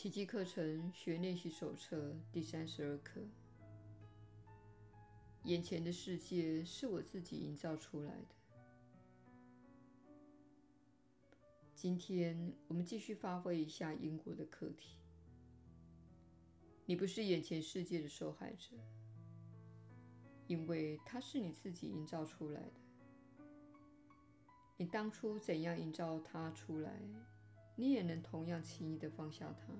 奇迹课程学练习手册第32课。眼前的世界是我自己营造出来的。今天我们继续发挥一下因果的课题。你不是眼前世界的受害者，因为它是你自己营造出来的。你当初怎样营造它出来，你也能同样轻易地放下它。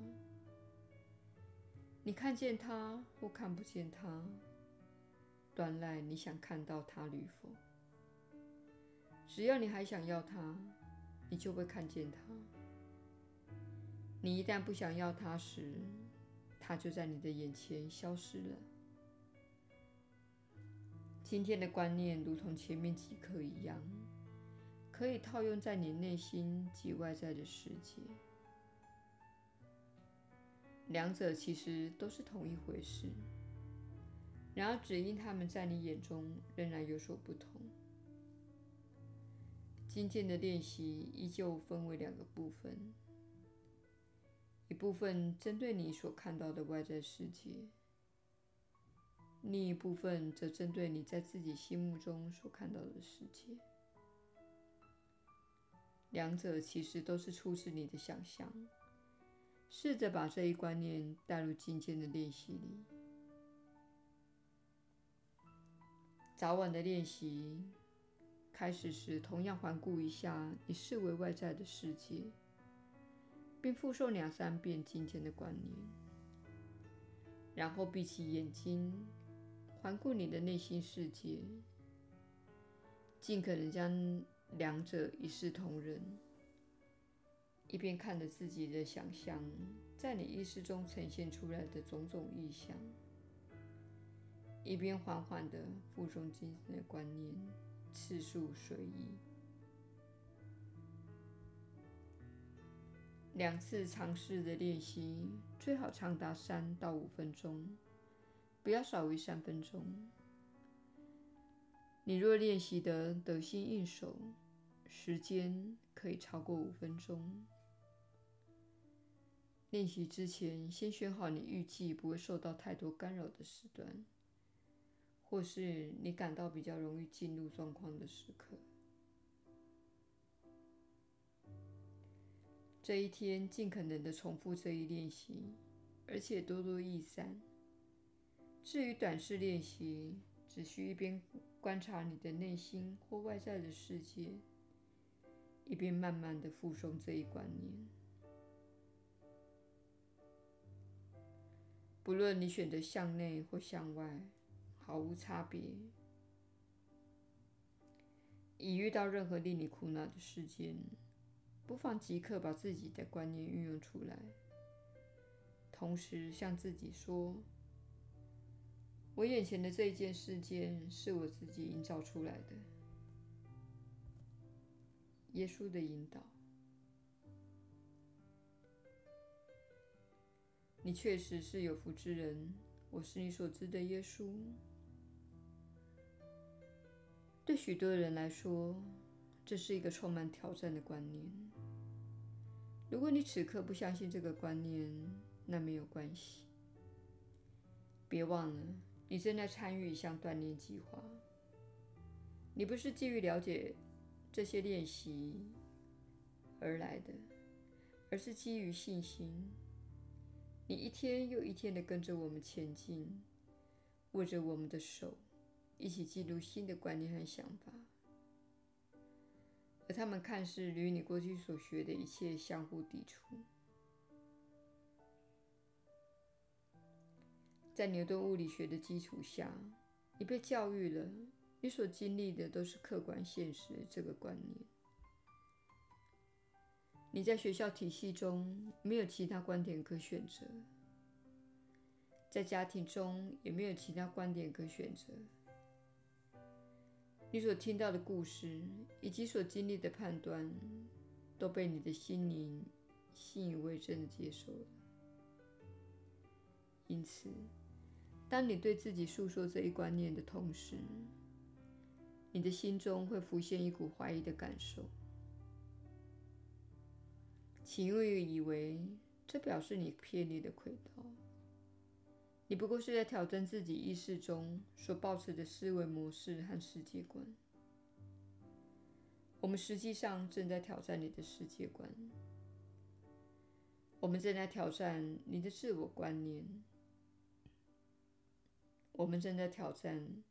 你看见它或看不见它，端赖你想看到它与否。只要你还想要它，你就会看见它。你一旦不想要它时，它就在你的眼前消失了。今天的观念如同前面几课一样，可以套用在你内心及外在的世界，两者其实都是同一回事，然而只因它们在你眼中仍然有所不同。今天的练习依旧分为两个部分，一部分针对你所看到的外在世界，另一部分则针对你在自己心目中所看到的世界。两者其实都是出自你的想象。试着把这一观念带入今天的练习里。早晚的练习开始时，同样环顾一下你视为外在的世界，并复诵2-3遍今天的观念，然后闭起眼睛，环顾你的内心世界，尽可能将两者一视同仁，一边看着自己的想象在你意识中呈现出来的种种意象，一边缓缓地附送今天的观念，次数随意。2次尝试的练习最好长达3到5分钟，不要少于3分钟。你若练习得得心应手，时间可以超过5分钟。练习之前，先选好你预计不会受到太多干扰的时段，或是你感到比较容易进入状况的时刻。这一天尽可能地重复这一练习，而且多多益善。至于短视练习，只需一边观察你的内心或外在的世界，一边慢慢地附送这一观念。不论你选择向内或向外，毫无差别。一遇到任何令你苦恼的事件，不妨即刻把自己的观念运用出来，同时向自己说：我眼前的这一件事件是我自己营造出来的。耶稣的引导。你确实是有福之人，我是你所知的耶稣。对许多人来说，这是一个充满挑战的观念。如果你此刻不相信这个观念，那没有关系。别忘了，你正在参与一项锻炼计划。你不是基于了解这些练习而来的，而是基于信心。你一天又一天地跟着我们前进，握着我们的手，一起记录新的观念和想法，而他们看似与你过去所学的一切相互抵触。在牛顿物理学的基础下，你被教育了，你所经历的都是客观现实这个观念。你在学校体系中没有其他观点可选择，在家庭中也没有其他观点可选择。你所听到的故事以及所经历的判断，都被你的心灵信以为真地接受了。因此，当你对自己诉说这一观念的同时，你的心中会浮现一股怀疑的感受，请勿以为这表示你偏离的轨道。你不过是在挑战自己意识中所抱持的思维模式和世界观。我们实际上正在挑战你的世界观，我们正在挑战你的自我观念，我们正在挑战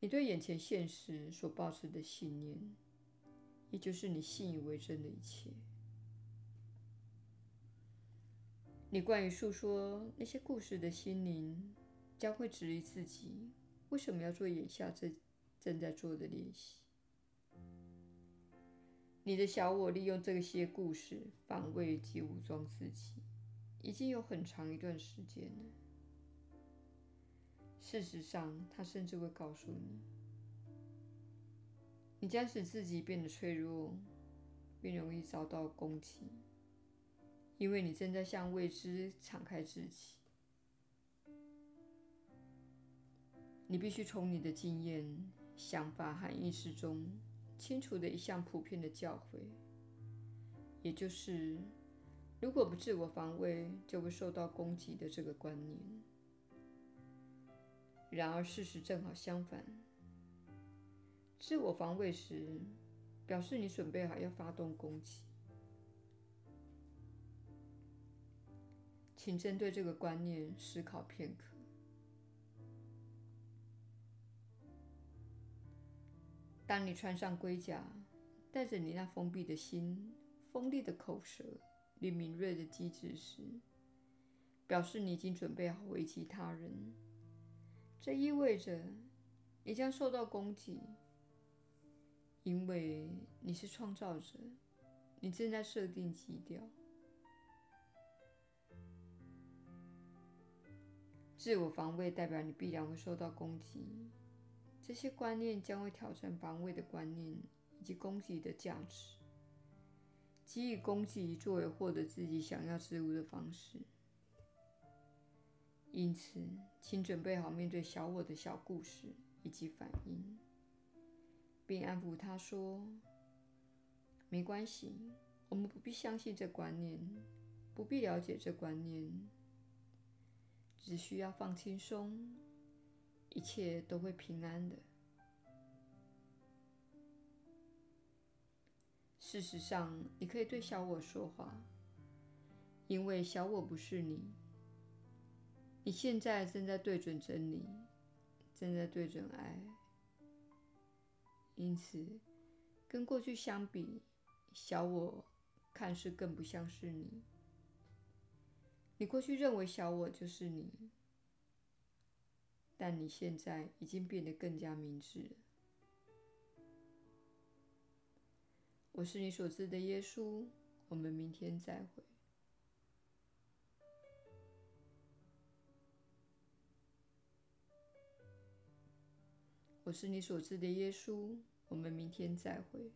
你对眼前现实所抱持的信念，也就是你信以为真的一切。你关于诉说那些故事的心灵，将会质疑自己为什么要做眼下这正在做的练习。你的小我利用这些故事防卫及武装自己，已经有很长一段时间了。事实上，它甚至会告诉你，你将使自己变得脆弱，并容易遭到攻击。因为你正在向未知敞开自己，你必须从你的经验、想法和意识中清除的一项普遍的教诲，也就是如果不自我防卫，就会受到攻击的这个观念。然而，事实正好相反，自我防卫时，表示你准备好要发动攻击。请针对这个观念思考片刻。当你穿上盔甲，带着你那封闭的心、锋利的口舌与敏锐的机智时，表示你已经准备好回击他人。这意味着你将受到攻击，因为你是创造者，你正在设定基调。自我防卫代表你必然会受到攻击，这些观念将会挑战防卫的观念以及攻击的价值，即以攻击作为获得自己想要之物的方式。因此，请准备好面对小我的小故事以及反应，并安抚他说：“没关系，我们不必相信这观念，不必了解这观念。”只需要放轻松，一切都会平安的。事实上，你可以对小我说话，因为小我不是你。你现在正在对准真理，正在对准爱。因此，跟过去相比，小我看似更不像是你。你过去认为小我就是你，但你现在已经变得更加明智了。我是你所知的耶稣，我们明天再会。我是你所知的耶稣，我们明天再会。